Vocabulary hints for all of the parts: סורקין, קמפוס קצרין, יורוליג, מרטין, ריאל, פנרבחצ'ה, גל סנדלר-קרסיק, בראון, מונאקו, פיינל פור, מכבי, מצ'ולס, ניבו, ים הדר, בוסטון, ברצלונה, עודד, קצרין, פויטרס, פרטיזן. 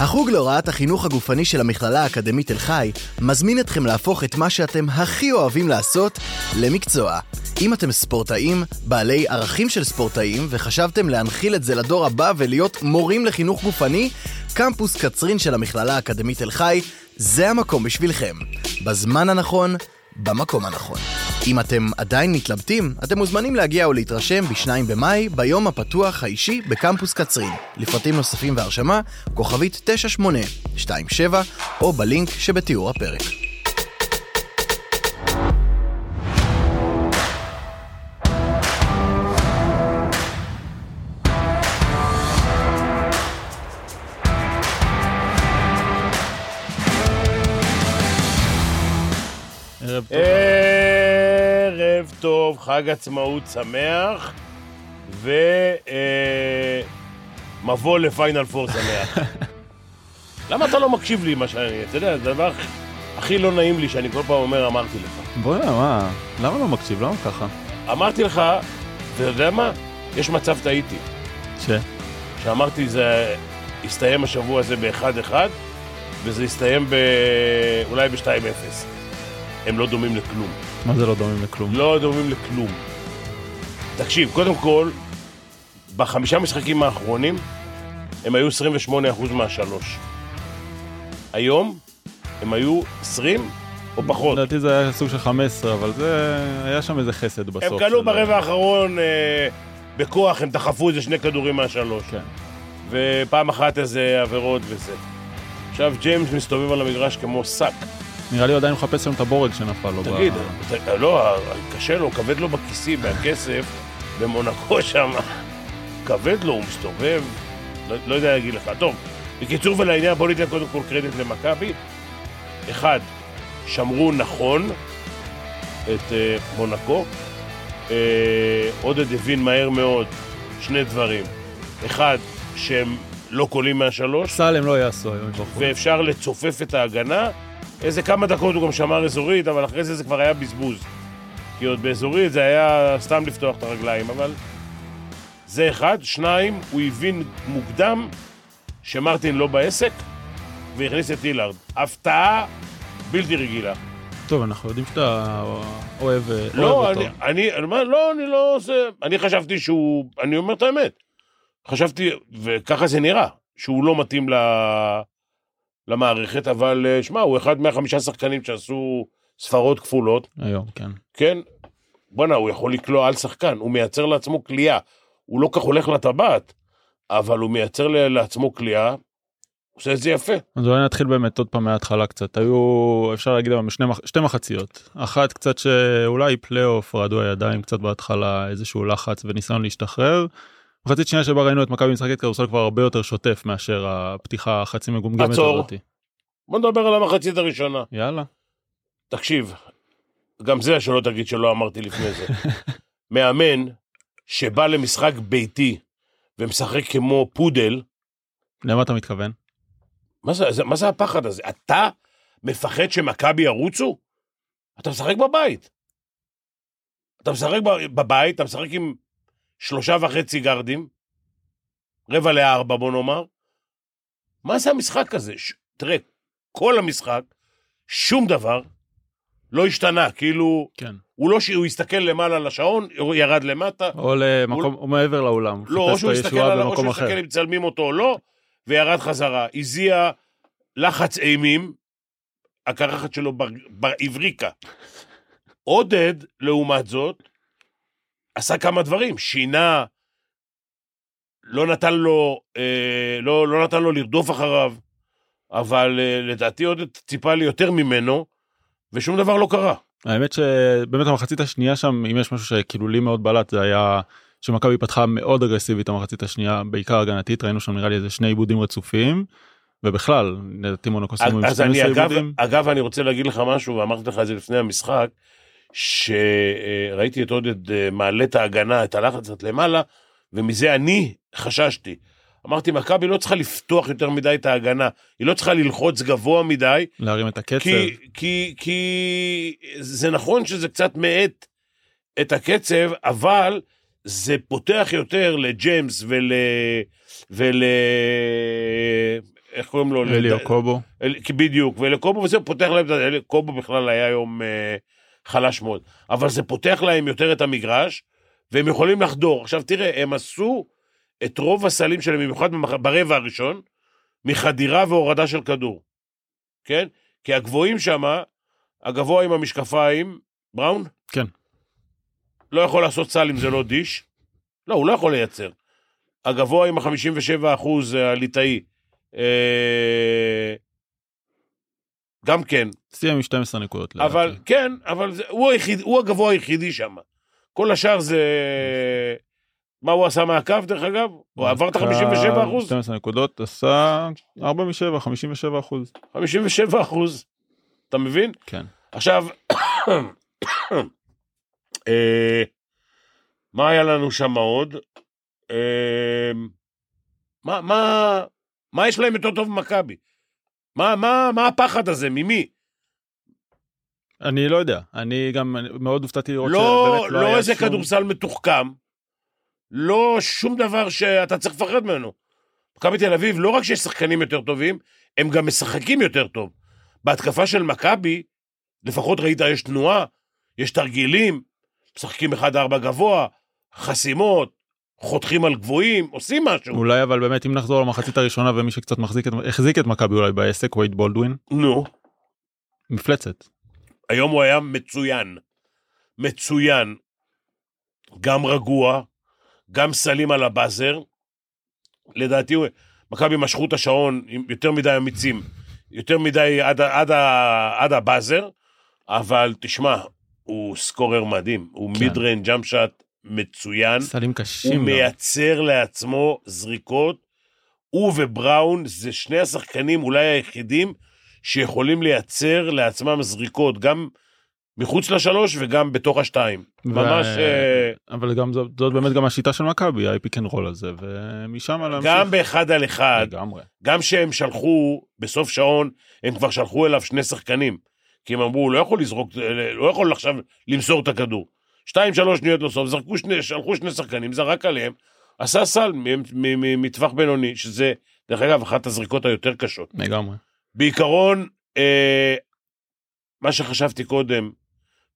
החוג להוראת החינוך הגופני של המכללה האקדמית תל-חי מזמין אתכם להפוך את מה שאתם הכי אוהבים לעשות למקצוע. אם אתם ספורטאים, בעלי ערכים של ספורטאים, וחשבתם להנחיל את זה לדור הבא ולהיות מורים לחינוך גופני, קמפוס קצרין של המכללה האקדמית תל-חי זה המקום בשבילכם. בזמן הנכון, במקום הנכון. אם אתם עדיין מתלבטים, אתם מוזמנים להגיע או להתרשם ב2 במאי ביום הפתוח האישי בקמפוס קצרין. לפרטים נוספים והרשמה, כוכבית 9827 או בלינק שבתיאור הפרק. ערב טוב, חג עצמאות שמח ומבוא לפיינל פור שמח. למה אתה לא מקשיב לי מה שאני, אתה יודע, זה דבר הכי לא נעים לי שאני כל פעם אומר אמרתי לך. בואי, מה? למה לא מקשיב? למה ככה? אמרתי לך, אתה יודע מה? יש מצב טעיתי. ש? שאמרתי זה הסתיים השבוע הזה ב-1-1 וזה הסתיים אולי ב-2-0. הם לא דומים לכלום. מה זה לא דומים לכלום? לא דומים לכלום. תקשיב, קודם כל, בחמישה משחקים האחרונים, הם היו 28% מהשלוש. היום, הם היו 20 או פחות. לדעתי זה היה סוג של 15, אבל זה היה שם איזה חסד בסוף. הם קלו ברבע האחרון בכוח, הם דחפו איזה 2 כדורים מהשלוש. כן. ופעם אחת איזה עבירות וזה. עכשיו, ג'יימס מסתובב על המגרש כמו שק. נראה לי עדיין מחפש היום את הבורג שנפל לו. תגיד, לא, קשה לו, כבד לו בכיסים, בכסף, במונאקו שם. כבד לו, הוא מסתובב, לא יודע להגיד לך. טוב, בקיצור ולעניין, בוא ניתן קודם כל קרדיט למכבי. 1. שמרו נכון את מונאקו. עודד הבין מהר מאוד 2 דברים. 1. שהם לא קולים מהשלוש. סלם לא יעשו היום. ואפשר לצופף את ההגנה. איזה כמה דקות הוא גם שמר אזורית, אבל אחרי זה זה כבר היה בזבוז. כי עוד באזורית זה היה סתם לפתוח את הרגליים, אבל זה 1. 2, הוא הבין מוקדם שמרטין לא בעסק, והכניס את ליליארד. הפתעה בלתי רגילה. טוב, אנחנו יודעים שאתה אוהב אותו. לא, אני חשבתי שהוא, אני אומר את האמת, חשבתי, וככה זה נראה, שהוא לא מתאים למערכת, אבל שמע, הוא אחד מה5 שחקנים שעשו ספרות כפולות. היום, כן. כן, בונה, הוא יכול לקלוע על שחקן, הוא מייצר לעצמו קליעה, הוא לא כך הולך לטבעת, אבל הוא מייצר לעצמו קליעה, הוא עושה את זה יפה. אז אולי נתחיל באמת עוד פעם מההתחלה קצת, היו, אפשר להגיד, 2 מחציות, אחת קצת שאולי פלייאוף, רעדו הידיים קצת בהתחלה, איזשהו לחץ וניסיון להשתחרר, מחצית שנייה שבה ראינו את מכבי משחקת כדורסל כבר הרבה יותר שוטף מאשר הפתיחה החצי מגומגמת. עצור. בוא נדבר על המחצית הראשונה. יאללה. תקשיב, גם זה שלא תגיד שלא אמרתי לפני זה. מאמן שבא למשחק ביתי ומשחק כמו פודל. למה אתה מתכוון? מה זה הפחד הזה? אתה מפחד שמכבי ירוצו? אתה משחק בבית. אתה משחק בבית, אתה משחק עם 3.5 גארדים, 3:45, בוא נאמר. מה זה המשחק הזה? תראה, כל המשחק, שום דבר, לא השתנה, כאילו, כן. הוא הסתכל למעלה לשעון, הוא ירד למטה. או למקום, או מעבר לאולם. לא, או שהוא הסתכל אם צלמים אותו או לא, וירד חזרה. הזיע לחץ אימים, הקרחת שלו בעבריקה. עודד, לעומת זאת, עשה כמה דברים, שינה, לא נתן לו לרדוף אחריו, אבל לדעתי עוד ציפה לי יותר ממנו, ושום דבר לא קרה. האמת שבאמת המחצית השנייה שם, אם יש משהו שכאילו לי מאוד בלט, זה היה שמכבי פתחה מאוד אגרסיבית המחצית השנייה, בעיקר הגנתית, ראינו שם נראה לי איזה 2 עיבודים רצופים, ובכלל, לדעתי מונאקו סיימו עם 12 עיבודים. אגב, אני רוצה להגיד לך משהו, ואמרתי לך את זה לפני המשחק, שראיתי את עודד מעלה את ההגנה, את הלחץ עד למעלה, ומזה אני חששתי. אמרתי, מכבי לא צריכה לפתוח יותר מדי את ההגנה, היא לא צריכה ללחוץ גבוה מדי, להרים את הקצב. כי זה נכון שזה קצת מעט את הקצב, אבל זה פותח יותר לג'יימס ול... איך קוראים לו? אליוקובו. בדיוק, ואליוקובו, וזה פותח להם, אליוקובו בכלל היה היום חלש מאוד, אבל זה פותח להם יותר את המגרש, והם יכולים לחדור. עכשיו תראה, הם עשו את רוב הסלים שלהם, במיוחד ברבע הראשון, מחדירה והורדה של כדור, כן? כי הגבוהים שם, הגבוה עם המשקפיים, בראון? כן. לא יכול לעשות סל אם זה לא דיש, לא, הוא לא יכול לייצר. הגבוה עם ה-57% הליטאי, גם כן. סיים 12 נקודות. אבל, כן, אבל הוא הגבוה היחידי שם. כל השאר זה... מה הוא עשה מהקו, דרך אגב? הוא עבר את ה-57%? 12 נקודות, עשה 57%. 57%. אתה מבין? כן. עכשיו... מה היה לנו שם עוד? מה יש להם יותר טוב במכבי? מה הפחד הזה? ממי? אני לא יודע. אני גם מאוד הופתעתי לראות שבאמת לא היה שום... לא איזה כדורסל מתוחכם, לא שום דבר שאתה צריך לפחד ממנו. מכבי תל אביב, לא רק שיש שחקנים יותר טובים, הם גם משחקים יותר טוב. בהתקפה של מכבי, לפחות ראית, יש תנועה, יש תרגילים, משחקים 1-4 גבוה, חסימות, חותכים על גבוהים, עושים משהו. אולי, אבל באמת, אם נחזור למחצית הראשונה, ומי שקצת החזיק את מכבי אולי בעסק, וייד בולדווין. נו. מפלצת. היום הוא היה מצוין. מצוין. גם רגוע, גם סלים על הבאזר. לדעתי, מכבי משכו את השעון עם יותר מדי אמיצים, יותר מדי עד הבאזר, אבל תשמע, הוא סקורר מדהים, הוא מידרן ג'אמפ שאט מצוין, סלים קשים, הוא מייצר לעצמו זריקות, הוא ובראון זה שני השחקנים אולי היחידים שיכולים לייצר לעצמם זריקות, גם מחוץ לשלוש וגם בתוך השתיים. ממש... אבל גם זאת באמת גם השיטה של מכבי, האיפיקן רול הזה, ומשם על המשיך. גם באחד על אחד, גם שהם שלחו, בסוף שעון, הם כבר שלחו אליו שני שחקנים, כי הם אמרו, לא יכול לזרוק, לא יכול עכשיו למסור את הכדור. 2-3 שניות לסוף, שלחו שני שחקנים, זרק עליהם, עשה סל מטווח בינוני, שזה, דרך אגב, אחת הזריקות היותר קשות. לגמרי. בעיקרון, מה שחשבתי קודם,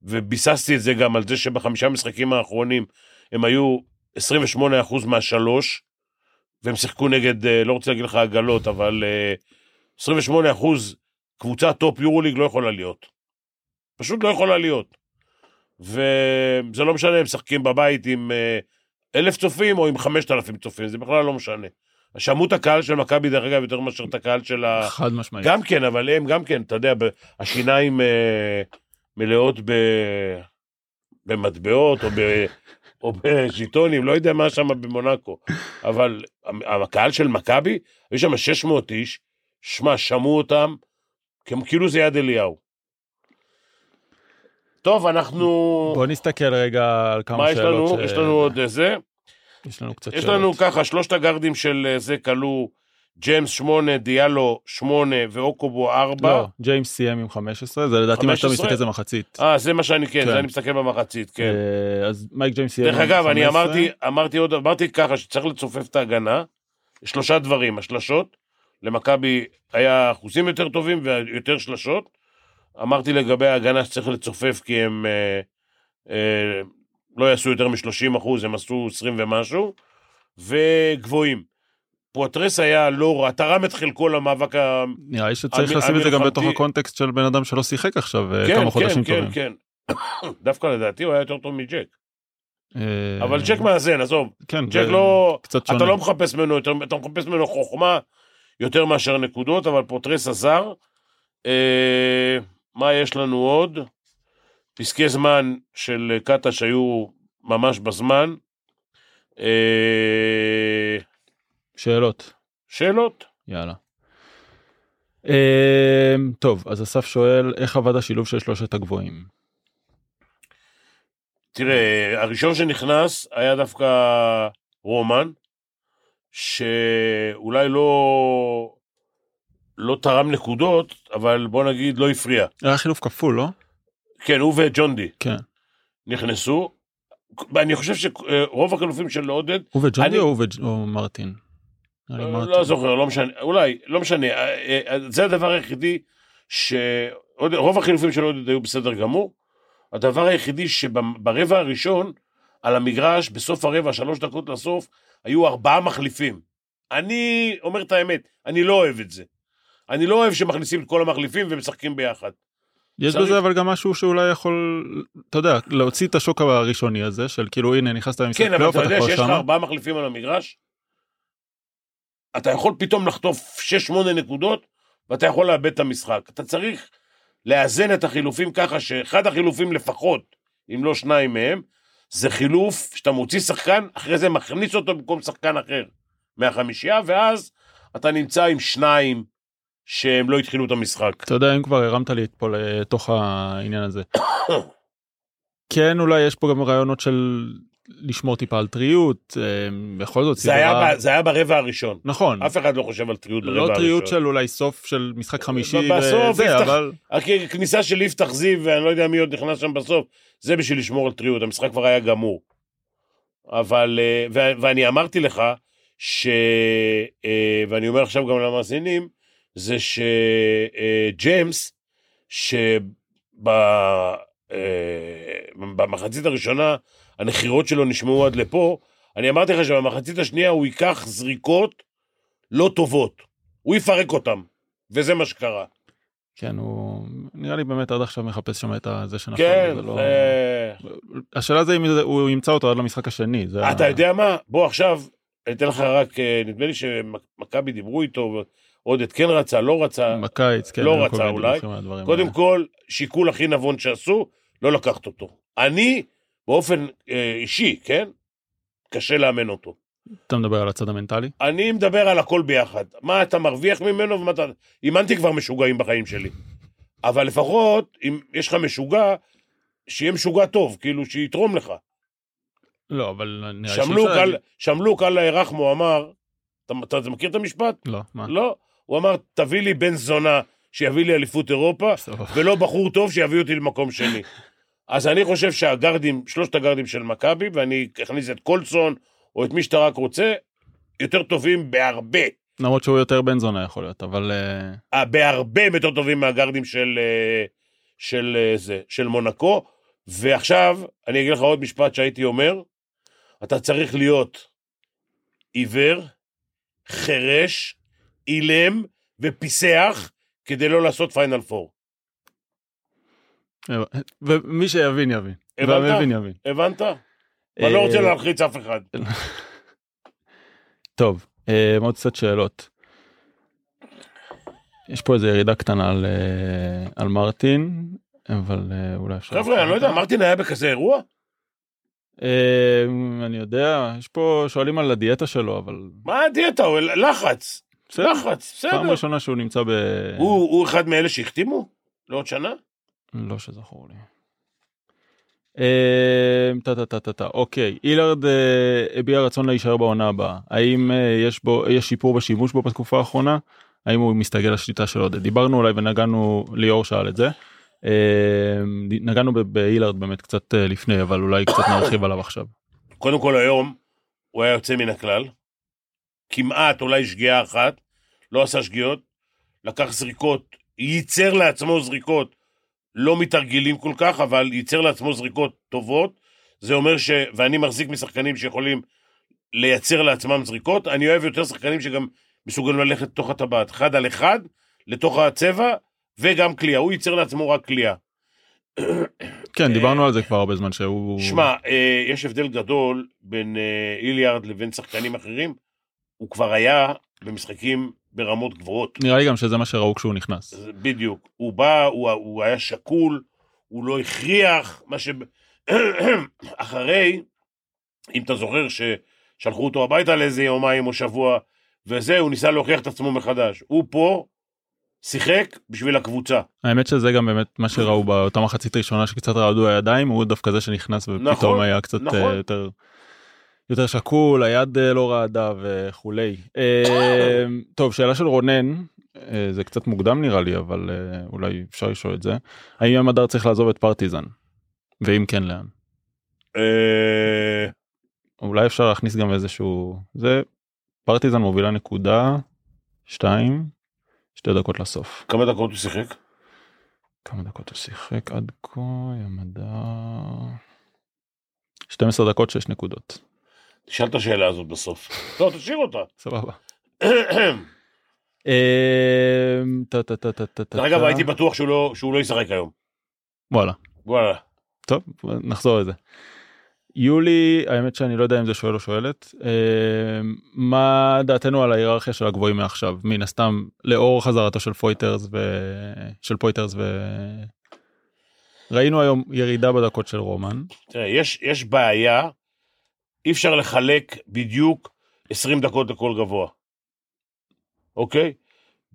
וביססתי את זה גם על זה שבחמישה המשחקים האחרונים, הם היו 28% מהשלוש, והם שיחקו נגד, לא רוצה להגיד לך עגלות, אבל 28% קבוצה טופ יורוליג לא יכולה להיות. פשוט לא יכולה להיות. וזה לא משנה, הם משחקים בבית עם 1,000 צופים או עם 5,000 צופים, זה בכלל לא משנה. שמות הקהל של מכבי דרך אגב יותר מאשר את הקהל של ה... חד משמעית. גם כן, אבל הם גם כן, אתה יודע, השיניים מלאות במטבעות או או בז'יטונים, לא יודע מה שם במונאקו. אבל הקהל של מכבי, יש שם 600 איש, שמעו אותם, כאילו זה יד אליהו. טוב, אנחנו... בוא נסתכל רגע על כמה שאלות. מה יש לנו? יש לנו עוד זה. יש לנו קצת שאלות. יש לנו ככה, 3 הגארדים של זה קלו, ג'יימס 8, דיאלו 8 ואוקובו 4. לא, ג'יימס סיים עם 15, זה לדעתי מה שאתה מסתכל זה מחצית. זה מה שאני, כן, זה אני מסתכל במחצית, כן. אז מייק ג'יימס סיים עם 15. דרך אגב, אני אמרתי ככה, שצריך לצופף את ההגנה, 3 דברים, השלשות, למכבי היה אחוזים יותר טובים ויותר שלשות, אמרתי לגבי ההגנה שצריך לצופף כי הם לא יעשו יותר מ-30%, הם עשו 20 ומשהו, וגבוהים. פויטרס היה לא רע, תרם את חלקו למאבק המלחמתי. נראה לי שצריך לשים את זה גם בתוך הקונטקסט של בן אדם שלא שיחק עכשיו כמה חודשים טובים. כן, כן, כן. דווקא לדעתי הוא היה יותר טוב מג'ק. אבל ג'ק מאזן, עזוב. ג'ק לא, אתה לא מחפש ממנו יותר, אתה מחפש ממנו חוכמה, יותר מאשר נקודות, אבל פויטרס עזר. מה יש לנו עוד? פסקי זמן של קטה שהיו ממש בזמן. שאלות. שאלות. יאללה. טוב, אז אסף שואל, איך עבד השילוב של 3 הגבוהים? תראה, הראשון שנכנס היה דווקא רומן, שאולי לא תרם נקודות, אבל בוא נגיד לא הפריע. היה חילוף כפול, לא? כן, הוא וג'ונדי. כן. נכנסו. אני חושב שרוב החילופים של עודד... הוא וג'ונדי או מרטין? לא זוכר, לא משנה, אולי, לא משנה, זה הדבר היחידי, שרוב החילופים של עודד היו בסדר גמור, הדבר היחידי שברבע הראשון, על המגרש, בסוף הרבע, 3 דקות לסוף, היו 4 מחליפים, אני אומר את האמת, אני לא אוהב את זה, אני לא אוהב שמכניסים את כל המחליפים ומשחקים ביחד. יש בזה אבל גם משהו שאולי יכול, אתה יודע, להוציא את השוק הראשוני הזה, של כאילו הנה נכנסת למשחק פלייאוף, אתה יכול שם. כן, אבל אתה יודע שיש לך 4 מחליפים על המגרש, אתה יכול פתאום לחטוף 6-8 נקודות, ואתה יכול לאבד את המשחק. אתה צריך לאזן את החילופים ככה, שאחד החילופים לפחות, אם לא 2 מהם, זה חילוף שאתה מוציא שחקן, אחרי זה מכניס אותו במקום שחקן אחר, מהחמישייה, ואז אתה נמצא עם 2, שהם לא התחילו את המשחק. אתה יודע, אם כבר הרמת לי פה לתוך העניין הזה. כן, אולי יש פה גם רעיונות של לשמור טיפה על טריות, בכל זאת. זה היה ברבע הראשון. נכון. אף אחד לא חושב על טריות ברבע הראשון. לא טריות של אולי סוף של משחק חמישי. בסוף, הכניסה של ליף תחזיב, ואני לא יודע מי עוד נכנס שם בסוף, זה בשביל לשמור על טריות, המשחק כבר היה גמור. אבל, ואני אמרתי לך, ואני אומר עכשיו גם למאזינים, זה שג'יימס, שבמחצית הראשונה, הנחירות שלו נשמעו עד לפה, אני אמרתי לך שבמחצית השנייה, הוא ייקח זריקות לא טובות, הוא יפרק אותם, וזה מה שקרה. כן, הוא נראה לי באמת עד עכשיו מחפש שם את זה שנפל. כן, השאלה זה אם הוא ימצא אותו עד למשחק השני. אתה יודע מה? בוא עכשיו, אני אתן לך רק, נדמה לי שמכבי דיברו איתו, עודד כן רצה, לא רצה, לא רצה אולי, קודם כל, שיקול הכי נבון שעשו, לא לקחת אותו. אני, באופן אישי, כן? קשה לאמן אותו. אתה מדבר על הצד המנטלי? אני מדבר על הכל ביחד. מה אתה מרוויח ממנו ומה אתה... אימנתי כבר משוגעים בחיים שלי. אבל לפחות, אם יש לך משוגע, שיהיה משוגע טוב, כאילו שיתרום לך. לא, אבל... שמלוק על הרחמו אמר, אתה מכיר את המשפט? לא, מה? לא. הוא אמר, תביא לי בן זונה שיביא לי אליפות אירופה, ולא בחור טוב שיביא אותי למקום שני. אז אני חושב שהגרדים, 3 הגרדים של מכבי, ואני אכניס את קולצון, או את מי שאתה רק רוצה, יותר טובים בהרבה. למרות שהוא יותר בן זונה יכול להיות, אבל... בהרבה יותר טובים מהגרדים של מונאקו, ועכשיו, אני אגיד לך עוד משפט שהייתי אומר, אתה צריך להיות עיוור, חרש, אילם ופיסח, כדי לא לעשות פיינל פור. ומי שיבין יבין. הבנת? אני לא רוצה להלחיץ אף אחד. טוב, עוד קצת שאלות. יש פה איזו ירידה קטנה על מרטין, אבל אולי אפשר... חבר'ה, אני לא יודע, מרטין היה בכזה אירוע? אני יודע, יש פה שואלים על הדיאטה שלו, אבל... מה הדיאטה? הוא לחץ. לחץ, בסדר. פעם ראשונה שהוא נמצא ב... הוא אחד מאלה שהחתימו? לעוד שנה? לא שזכור לי. אוקיי, ליליארד הביע רצון להישאר בעונה הבאה. האם יש שיפור בשימוש בו בתקופה האחרונה? האם הוא מסתגל לשליטה שלו? דיברנו אולי ונגענו, ליאור שאל את זה. נגענו באילארד באמת קצת לפני, אבל אולי קצת נרחיב עליו עכשיו. קודם כל היום הוא היה יוצא מן הכלל, כמעט אולי שגיאה אחת, לא עשה שגיאות, לקח זריקות, ייצר לעצמו זריקות, לא מתרגילים כל כך, אבל ייצר לעצמו זריקות טובות, זה אומר ואני מחזיק משחקנים שיכולים לייצר לעצמם זריקות, אני אוהב יותר שחקנים שגם מסוגלים ללכת לתוך הטבעת, 1 על 1, לתוך הצבע, וגם כליה, הוא ייצר לעצמו רק כליה. כן, דיברנו על זה כבר הרבה זמן שהוא... שמע, יש הבדל גדול בין ליליארד לבין שחקנים אחרים, הוא כבר היה במשחקים ברמות גבוהות. נראה לי גם שזה מה שראו כשהוא נכנס. בדיוק, הוא בא, הוא היה שקול, הוא לא הכריח, מה אחרי, אם אתה זוכר ששלחו אותו הביתה לאיזה יומיים או שבוע, וזה, הוא ניסה להוכיח את עצמו מחדש. הוא פה, שיחק בשביל הקבוצה. האמת שזה גם באמת מה שראו באותה מחצית ראשונה שקצת רעדו הידיים, הוא דווקא זה שנכנס ופתאום היה קצת יותר שקול, היד לא רעדה וכולי. טוב, שאלה של רונן, זה קצת מוקדם נראה לי, אבל אולי אפשר לשאול את זה. האם ים הדר צריך לעזוב את פרטיזן? ואם כן, לאן? אולי אפשר להכניס גם איזשהו... זה פרטיזן מובילה נקודה, 2, 2 דקות לסוף. כמה דקות הוא שיחק? עד כה, ים הדר... 12 דקות, 6 נקודות. תשאל את השאלה הזאת בסוף. לא, תשאיר אותה. סבבה. אגב, הייתי בטוח שהוא לא ישחק היום. וואלה. וואלה. טוב, נחזור לזה. יולי, האמת שאני לא יודע אם זה שואל או שואלת, מה דעתנו על ההיררכיה של הגבוהים מעכשיו? מן הסתם, לאור חזרתו של פויטרס ראינו היום ירידה בדקות של רומן. תראה, יש בעיה, אי אפשר לחלק בדיוק 20 דקות לכל גבוה. אוקיי?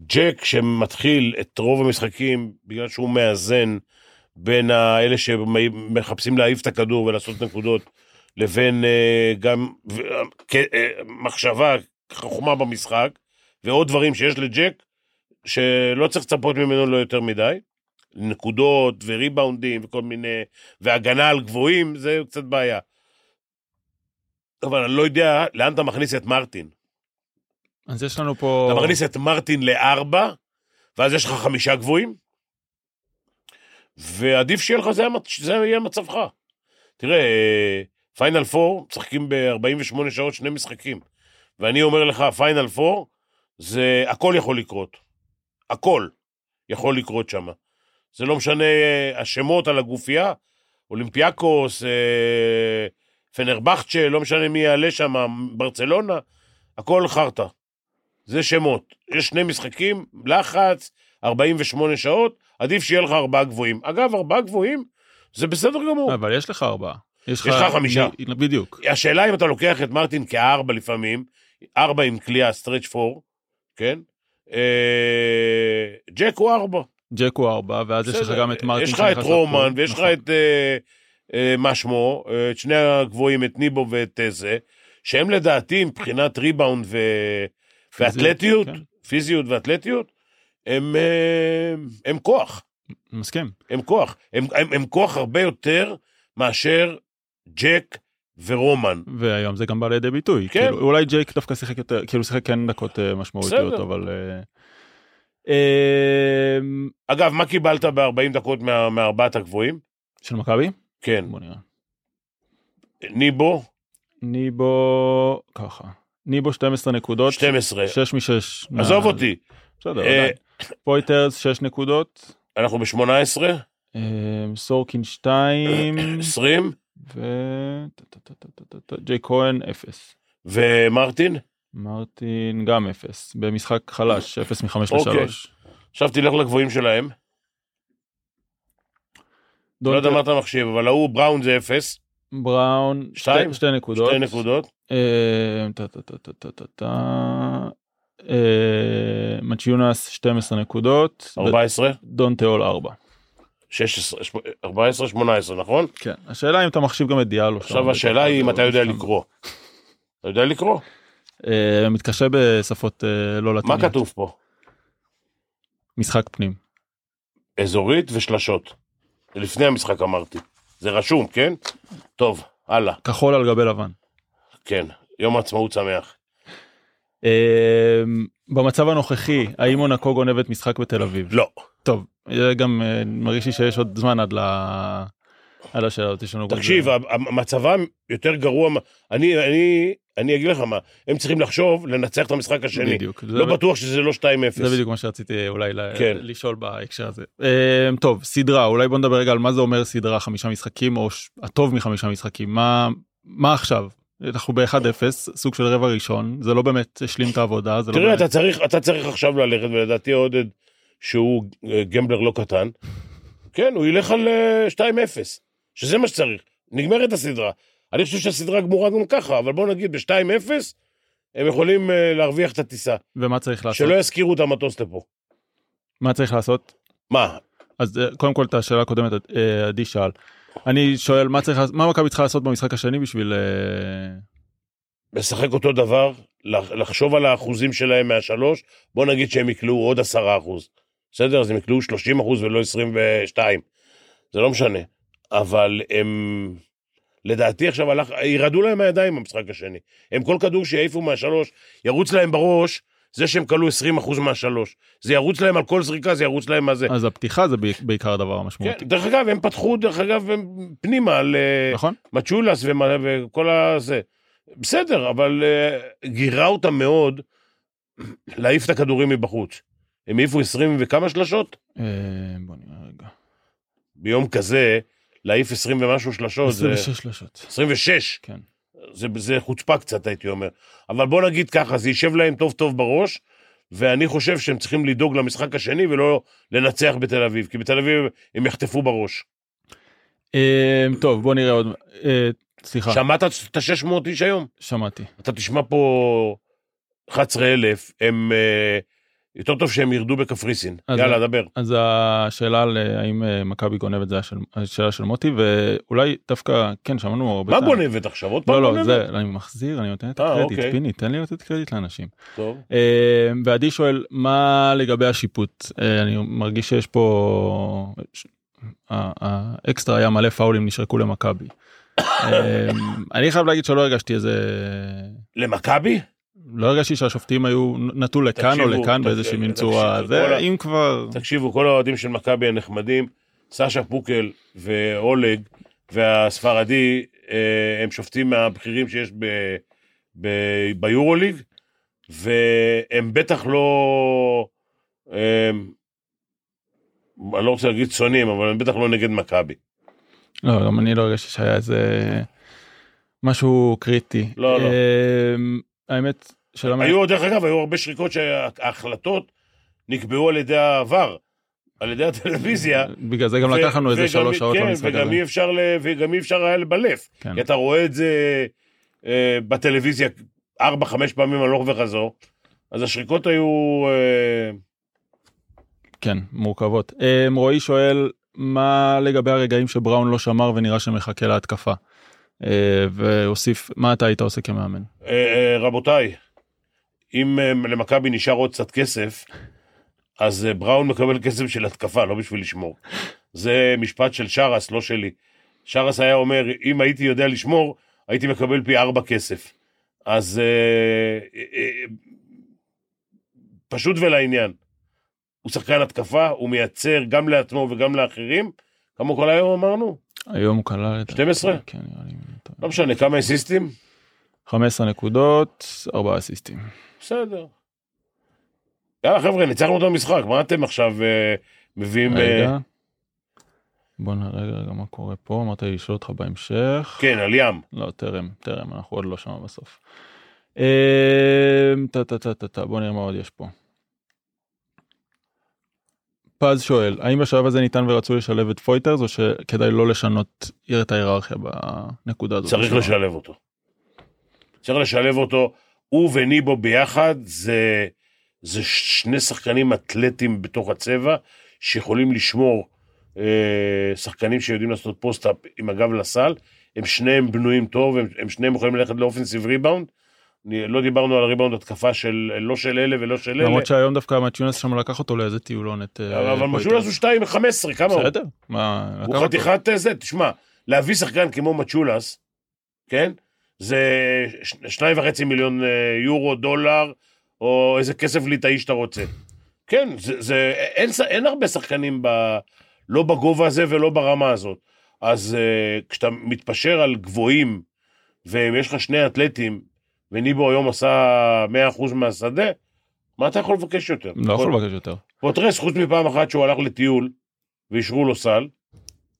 ג'ק שמתחיל את רוב המשחקים, בגלל שהוא מאזן בין האלה שמחפשים להעיף את הכדור ולעשות נקודות, לבין גם מחשבה, חוכמה במשחק, ועוד דברים שיש לג'ק, שלא צריך לצפות ממנו לא יותר מדי. נקודות וריבאונדים וכל מיני, והגנה על גבוהים, זה קצת בעיה. אבל אני לא יודע לאן אתה מכניס את מרטין. אז יש לנו פה... אתה מכניס את מרטין ל4, ואז יש לך 5 גבוהים, ועדיף שיהיה לך, זה יהיה מצבך. תראה, פיינל פור, משחקים ב-48 שעות 2 משחקים, ואני אומר לך, פיינל פור, זה הכל יכול לקרות. הכל יכול לקרות שמה. זה לא משנה השמות על הגופייה, אולימפיאקוס, פנרבחצ'ה, לא משנה מי יעלה שם, ברצלונה, הכל חרטה. זה שמות. יש 2 משחקים, לחץ, 48 שעות, עדיף שיהיה לך 4 גבוהים. אגב, 4 גבוהים, זה בסדר גמור. אבל יש לך 4. יש לך 5. בדיוק. השאלה אם אתה לוקח את מרטין כ4 לפעמים, 4 עם כליה, סטרץ' 4, כן? ג'ק הוא 4. ג'קו 4, ואז יש לך גם את מרטין. יש לך את רומן, ויש לך את מה שמו, את שני הגבוהים, את ניבו ואת זה, שהם לדעתי, מבחינת ריבאונד ואתלטיות, פיזיות ואתלטיות, הם כוח. מסכים. הם כוח. הם כוח הרבה יותר מאשר ג'ק ורומן. והיום זה גם בא לידי ביטוי. אולי ג'ק דווקא שיחק יותר, כאילו שיחק כן דקות משמעותיות, אבל... אגב, מה קיבלת ב-40 דקות מארבעת הגבוהים? של מכבי? כן. בוא נראה. ניבו, ככה. ניבו 12 נקודות. 12. 6 מ-6. עזוב אותי. בסדר, עדיין. פויטרס 6 נקודות. אנחנו ב-18. סורקין 2. 20. ו... ג'י כהן 0. ומרטין? מרטין גם 0, במשחק חלש, 0 מ-5 ל-3. עכשיו תלך לגבוהים שלהם. לא יודע מה אתה מחשיב, אבל הוא, בראון זה 0. בראון, 2 נקודות. 2 נקודות. מצ'יונס, 12 נקודות. 14. דונטאול, 4. 16, 14, 18, נכון? כן. השאלה אם אתה מחשיב גם את דיאלו. עכשיו השאלה היא אם אתה יודע לקרוא. אתה יודע לקרוא? מתקשה בשפות לא לטיניות. מה כתוב פה? משחק פנים. אזורית ושלשות. לפני המשחק אמרתי. זה רשום, כן? טוב, הלאה. כחול על גבי לבן. כן, יום העצמאות שמח. במצב הנוכחי, האם מונאקו גונבת משחק בתל אביב? לא. טוב, גם מרגיש לי שיש עוד זמן עד ל... על השאלה, תקשיב, המצבם יותר גרוע, אני אגיד לך מה, הם צריכים לחשוב לנצח את המשחק השני, בדיוק, לא בטוח שזה לא 2-0. זה בדיוק מה שרציתי אולי כן. לשאול בהקשר הזה. טוב, סדרה, אולי בוא נדבר רגע על מה זה אומר סדרה, 5 משחקים, או הטוב מ5 משחקים, מה עכשיו? אנחנו ב-1-0, סוג של רבע ראשון, זה לא באמת השלים את העבודה, תראה, לא באמת... אתה צריך עכשיו ללכת, ולדעתי עודד שהוא גמבלר לא קטן, כן, הוא ילך על 2-0, שזה מה שצריך, נגמרת הסדרה, אני חושב שהסדרה גמורה גם ככה, אבל בואו נגיד, ב-2-0, הם יכולים להרוויח את הטיסה. ומה צריך לעשות? שלא יזכירו את המטוס לפה. מה צריך לעשות? מה? אז קודם כל, את השאלה הקודמת, עדי שאל. אני שואל, מה מכבי צריכה לעשות במשחק השני בשביל... לשחק אותו דבר, לחשוב על האחוזים שלהם מה-3, בואו נגיד שהם יקלעו עוד 10%. בסדר? אז הם יקלעו 30% ולא 22%. זה לא משנה. אבל הם... לדעתי עכשיו הלך, ירדו להם הידיים במשחק השני. הם כל כדור שיעיפו מהשלוש, ירוץ להם בראש, זה שהם קלו 20% מהשלוש. זה ירוץ להם על כל זריקה, זה ירוץ להם מהזה. אז הפתיחה זה בעיקר הדבר המשמעותי. דרך אגב, הם פתחו, דרך אגב, פנימה על מצ'ולס וכל הזה. בסדר, אבל גירה אותם מאוד להעיף את הכדורים מבחוץ. הם העיפו 20 וכמה שלשות? בוא נראה רגע. ביום כזה, להעיף 20 ומשהו שלשות. 26 שלשות. 26? כן. זה חוצפה קצת, הייתי אומר. אבל בוא נגיד ככה, זה יישב להם טוב טוב בראש, ואני חושב שהם צריכים לדאוג למשחק השני, ולא לנצח בתל אביב, כי בתל אביב הם יחטפו בראש. טוב, בוא נראה עוד... סליחה. שמעת את ה-600 איש היום? שמעתי. אתה תשמע פה 11,000, הם... יותר טוב שהם ירדו בקפריסין. יאללה, דבר. אז השאלה על האם מכבי גונבת, זה השאלה של מוטי, ואולי דווקא, כן, שמענו הרבה... מה גונבת עכשיו? עוד פעם גונבת? לא, לא, זה, אני מחזיר, אני נותן את הקרדיט, פיני, תן לי לתת קרדיט לאנשים. טוב. ועדי שואל, מה לגבי השיפוט? אני מרגיש שיש פה... האקסטרה היה מלא פאולים נשרקו למכבי. אני חייב להגיד שלא הרגשתי איזה... למכבי? לא הרגשתי שהשופטים היו נטו לכאן או לכאן באיזושהי ממצורה, זה אם כבר... תקשיבו, כל האוהדים של מכבי הנחמדים, סשה פוקל ואולג והספרדי, הם שופטים מהבכירים שיש ביורוליג, והם בטח לא... אני לא רוצה להגיד צונים, אבל הם בטח לא נגד מכבי. לא, גם אני לא הרגשתי שהיה איזה משהו קריטי. לא, לא. האמת, היו, דרך אגב, היו הרבה שריקות שההחלטות נקבעו על ידי העבר, על ידי הטלוויזיה. בגלל זה גם לקחנו איזה 3 שעות למשחק הזה. וגם אי אפשר היה לבלף. אתה רואה את זה בטלוויזיה 4-5 פעמים הלוך וחזור, אז השריקות היו... כן, מורכבות. רועי שואל, מה לגבי הרגעים שבראון לא שמר ונראה שמחכה להתקפה? והוסיף, מה אתה היית עושה כמאמן? רבותיי, אם למכבי נשאר עוד קצת כסף, אז בראון מקבל כסף של התקפה, לא בשביל לשמור. זה משפט של שרס, לא שלי. שרס היה אומר, אם הייתי יודע לשמור, הייתי מקבל פי 4 כסף. אז פשוט ולעניין. הוא שחקן התקפה, הוא מייצר גם לעצמו וגם לאחרים, כמו כל היום אמרנו. היום הוא קלה... 12? כן, נראה לי... לא משנה, כמה אסיסטים? 15 נקודות, 4 אסיסטים. בסדר. יאללה חבר'ה, ניצחנו אותו משחק, מה אתם עכשיו מביאים... רגע, בוא נראה רגע מה קורה פה, אמרת לי לשאול אותך בהמשך. כן, על ים. לא, תרם, אנחנו עוד לא שם בסוף. בוא נראה מה עוד יש פה. פז שואל, האם בשלב הזה ניתן ורצו לשלב את פויטרס, או שכדאי לא לשנות את ההיררכיה בנקודה הזאת? צריך לשלב אותו. צריך לשלב אותו, הוא וניבו ביחד, זה שני שחקנים אתלטים בתוך הצבע, שיכולים לשמור שחקנים שיודעים לעשות פוסט-אפ עם הגב לסל, הם שניהם בנויים טוב, הם שניהם יכולים ללכת לאופנסיב ריבאונד, לא דיברנו על ריבאונד התקפה של, לא של אלה ולא של אלה. למרות שהיום דווקא מצ'ולס שם לקח אותו לאיזה טיולון את... אבל מצ'ולס הוא 2-15, כמה הוא? בסדר. הוא חתיכת זה, תשמע, להביא שחקן כמו מצ'ולס, כן? זה 2.5 מיליון יורו, דולר, או איזה כסף ליטאי שאתה רוצה. כן, אין הרבה שחקנים, לא בגובה הזה ולא ברמה הזאת. אז כשאתה מתפשר על גבוהים, ויש לך 2 אתלטים, וניבו היום עשה 100% מהשדה, מה אתה יכול לבקש יותר? לא יכול לבקש יותר. פויטרס, חוץ מפעם אחת שהוא הלך לטיול, וישרו לו סל,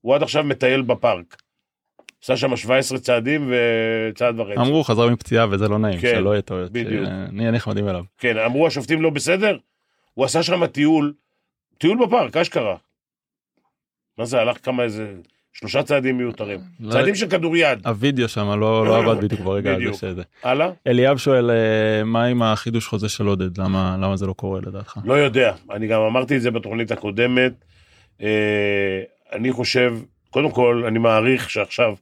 הוא עד עכשיו מטייל בפארק. עשה שם 17 צעדים וצעד ורצה. אמרו, חזר מפציעה וזה לא נעים, שלא יהיה טוב. בדיוק. נהיה נחמדים אליו. כן, אמרו, השופטים לא בסדר? הוא עשה שם טיול בפארק, אשכרה. מה זה, הלך כמה איזה... 3 צעדים מיותרים. צעדים של כדור יד. הווידאו שם, לא עבד בדיוק ברגע הזה. הלאה? אליאב שואל, מה עם החידוש חוזה של עודד? למה זה לא קורה לדעתך? לא יודע. אני גם אמרתי את זה בתוכנית הקודמת. אני חושב, קודם כל, אני מעריך שעכשיו,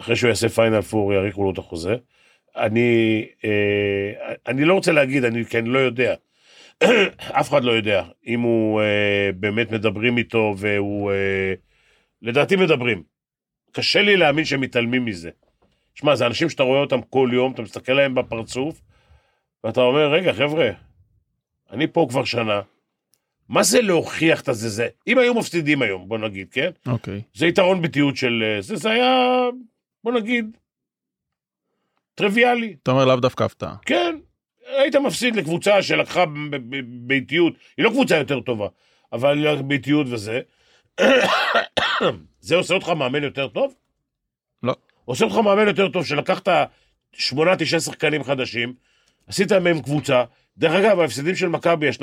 אחרי שהוא יעשה פיינל פור, יעריכו לו את החוזה. אני לא רוצה להגיד, אני כן לא יודע. אף אחד לא יודע. אם הוא באמת מדברים איתו והוא... לדעתי מדברים, קשה לי להאמין שהם מתעלמים מזה. שמע, זה אנשים שאתה רואה אותם כל יום, אתה מסתכל להם בפרצוף, ואתה אומר, רגע, חבר'ה, אני פה כבר שנה, מה זה להוכיח את זה? אם היו מפסידים היום, בוא נגיד, כן? אוקיי. זה יתרון ביטיות של... זה היה, בוא נגיד, טריוויאלי. אתה אומר, לאו דווקא הפתעה. כן. היית מפסיד לקבוצה שלקחה ביטיות, היא לא קבוצה יותר טובה, אבל ביטיות וזה, זה עושה אותך מאמן יותר טוב? לא. עושה אותך מאמן יותר טוב, שלקחת 8-9 שחקנים חדשים, עשית מהם קבוצה, דרך אגב, ההפסדים של מכבי, 2-3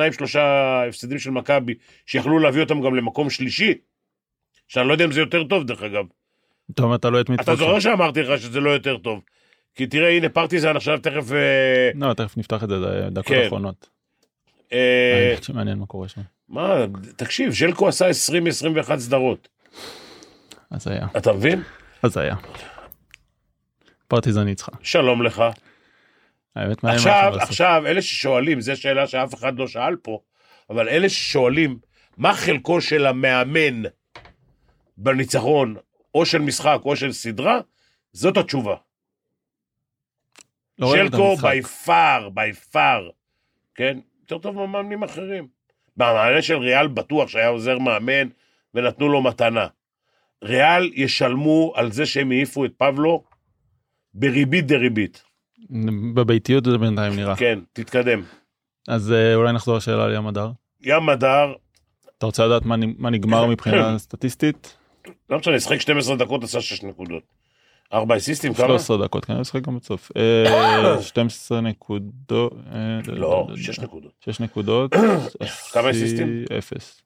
הפסדים של מכבי, שיכלו להביא אותם גם למקום שלישי, שאני לא יודע אם זה יותר טוב, דרך אגב. טוב, אתה לא יתמיד. אתה זוכר שאמרתי לך שזה לא יותר טוב, כי תראה, הנה פרטיזן עכשיו תכף... לא, תכף נפתח את זה דקות אחרונות. אני חושב מעניין מה קורה שם. מה, תקשיב, ז'לקו עשה 20-21 סדרות. אז היה. אתה מבין? אז היה. פרטיזן ניצחה. שלום לך. האמת מעניין מה עכשיו לעשות. עכשיו, אלה ששואלים, זו שאלה שאף אחד לא שאל פה, אבל אלה ששואלים, מה חלקו של המאמן בניצחון, או של משחק או של סדרה, זאת התשובה. ז'לקו בי פאר, כן? יותר טוב ממאמנים אחרים. במענה של ריאל בטוח שהיה עוזר מאמן, ונתנו לו מתנה. ריאל ישלמו על זה שהם העיפו את פבלו, בריבית דריבית. בביתיות זה בינתיים נראה. כן, תתקדם. אז אולי נחזור השאלה על ים הדר. ים הדר. אתה רוצה לדעת מה נגמר מבחינה סטטיסטית? לא משנה, שחק 12 דקות, עשה 6 נקודות. 4 אסיסטים, כמה? 13 דקות, כנראה שחק גם בסוף. 12 נקודות. לא, 6 נקודות. 6 נקודות. כמה אסיסטים? 0.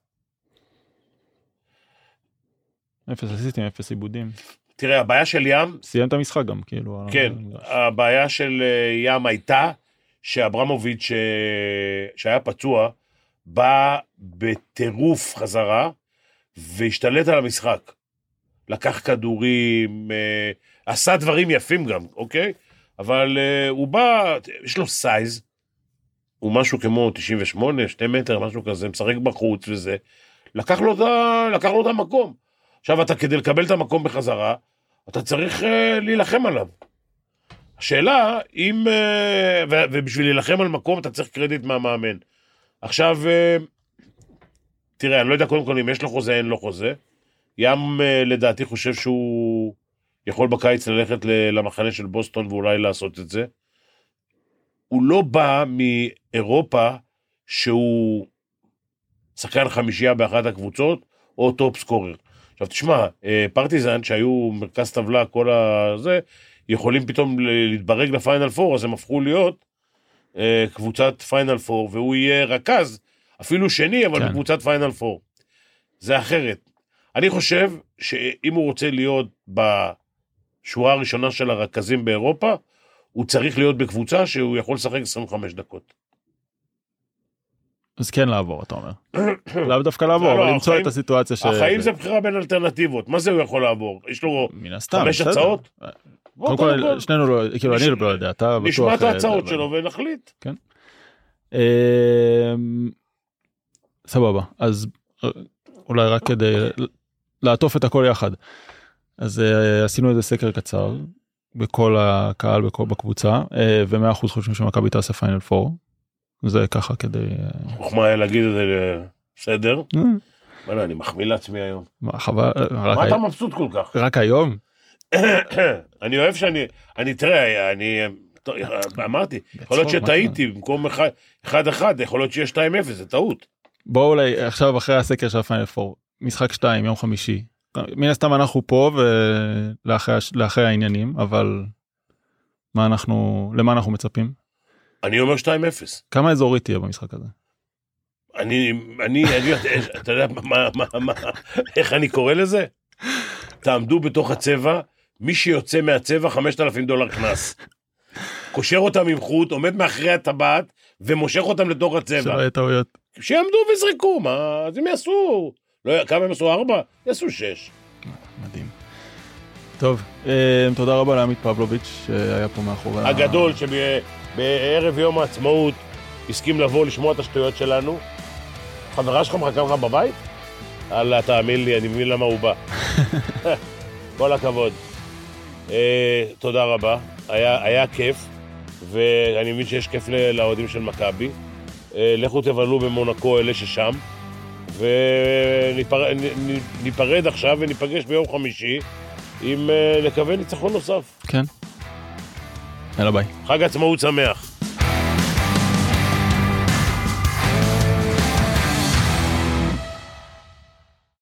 0 אסיסטים, 0 עיבודים. תראה, הבעיה של ים... סיים את המשחק גם, כאילו. כן, הבעיה של ים הייתה שאברמוביץ' שהיה פצוע, בא בטירוף חזרה, והשתלט על המשחק. לקח כדורים, עשה דברים יפים גם, אוקיי? אבל הוא בא, יש לו סייז, הוא משהו כמו 98, 2 מטר, משהו כזה, משחק בחוץ וזה. לקח לו את המקום. עכשיו, אתה כדי לקבל את המקום בחזרה, אתה צריך להילחם עליו. השאלה, אם, ובשביל להילחם על מקום, אתה צריך קרדיט מהמאמן. עכשיו, תראה, אני לא יודע קודם כל אם יש לו חוזה, אין לו חוזה. ים, לדעתי, חושב שהוא יכול בקיץ ללכת למחנה של בוסטון, ואולי לעשות את זה. הוא לא בא מאירופה, שהוא שחקן 5 באחת הקבוצות, או טופ סקורר. עכשיו תשמע, פרטיזן שהיו מרכז טבלה כל הזה, יכולים פתאום להתברג לפיינל פור, אז הם הפכו להיות קבוצת פיינל פור, והוא יהיה רכז, אפילו שני, אבל בקבוצת פיינל פור. זה אחרת. אני חושב שאם הוא רוצה להיות בשורה הראשונה של הרכזים באירופה, הוא צריך להיות בקבוצה שהוא יכול לשחק 25 דקות. אז כן לעבור, אתה אומר. לאו דווקא לעבור, אבל למצוא את הסיטואציה ש... החיים זה בחירה בין אלטרנטיבות. מה זה הוא יכול לעבור? יש לו 5 הצעות? קודם כל, שנינו לא... כאילו, אני לא יודע, אתה בטוח... נשמע את ההצעות שלו ונחליט. כן. סבבה. אז אולי רק כדי לעטוף את הכל יחד. אז עשינו איזה סקר קצר, בכל הקהל, בקבוצה, ו100% חושבים שמכבי תעשה פיינל פור. זה ככה כדי... מחמאה להגיד את זה בסדר? לא, אני מחמיא לעצמי היום. מה אתה מבסוט כל כך? רק היום? אני אוהב שאני תראה, אני... אמרתי, יכול להיות שטעיתי במקום 1-1, יכול להיות שיהיה 2-0, זה טעות. בואו אולי עכשיו אחרי הסקר של פיינל פור, משחק 2, יום חמישי. מן הסתם אנחנו פה ולאחרי העניינים, אבל למה אנחנו מצפים? אני אומר 2-0. כמה אזורית תהיה במשחק הזה? אני, אתה יודע, איך אני קורא לזה? תעמדו בתוך הצבע, מי שיוצא מהצבע, $5,000 קנס. קושר אותם עם חוט, עומד מאחרי הטבעת, ומושך אותם לתוך הצבע. שלא יהיה טעויות. שיעמדו וזרקו, מה? אז הם יעשו. כמה הם עשו 4? יעשו 6. מדהים. טוב, תודה רבה לעמית פבלוביץ' שהיה פה מאחורי... הגדול בערב יום העצמאות הסכים לבוא לשמוע את השטויות שלנו. חברה שלך מחכה לך בבית? אללה, תאמין לי, אני מבין למה הוא בא. כל הכבוד. תודה רבה, היה כיף, ואני מבין שיש כיף לאוהדים של מכבי. לכו תבלו במונאקו אלה ששם, וניפרד עכשיו וניפגש ביום חמישי עם לקווה ניצחון נוסף. כן. יאללה ביי. חג עצמאות שמח.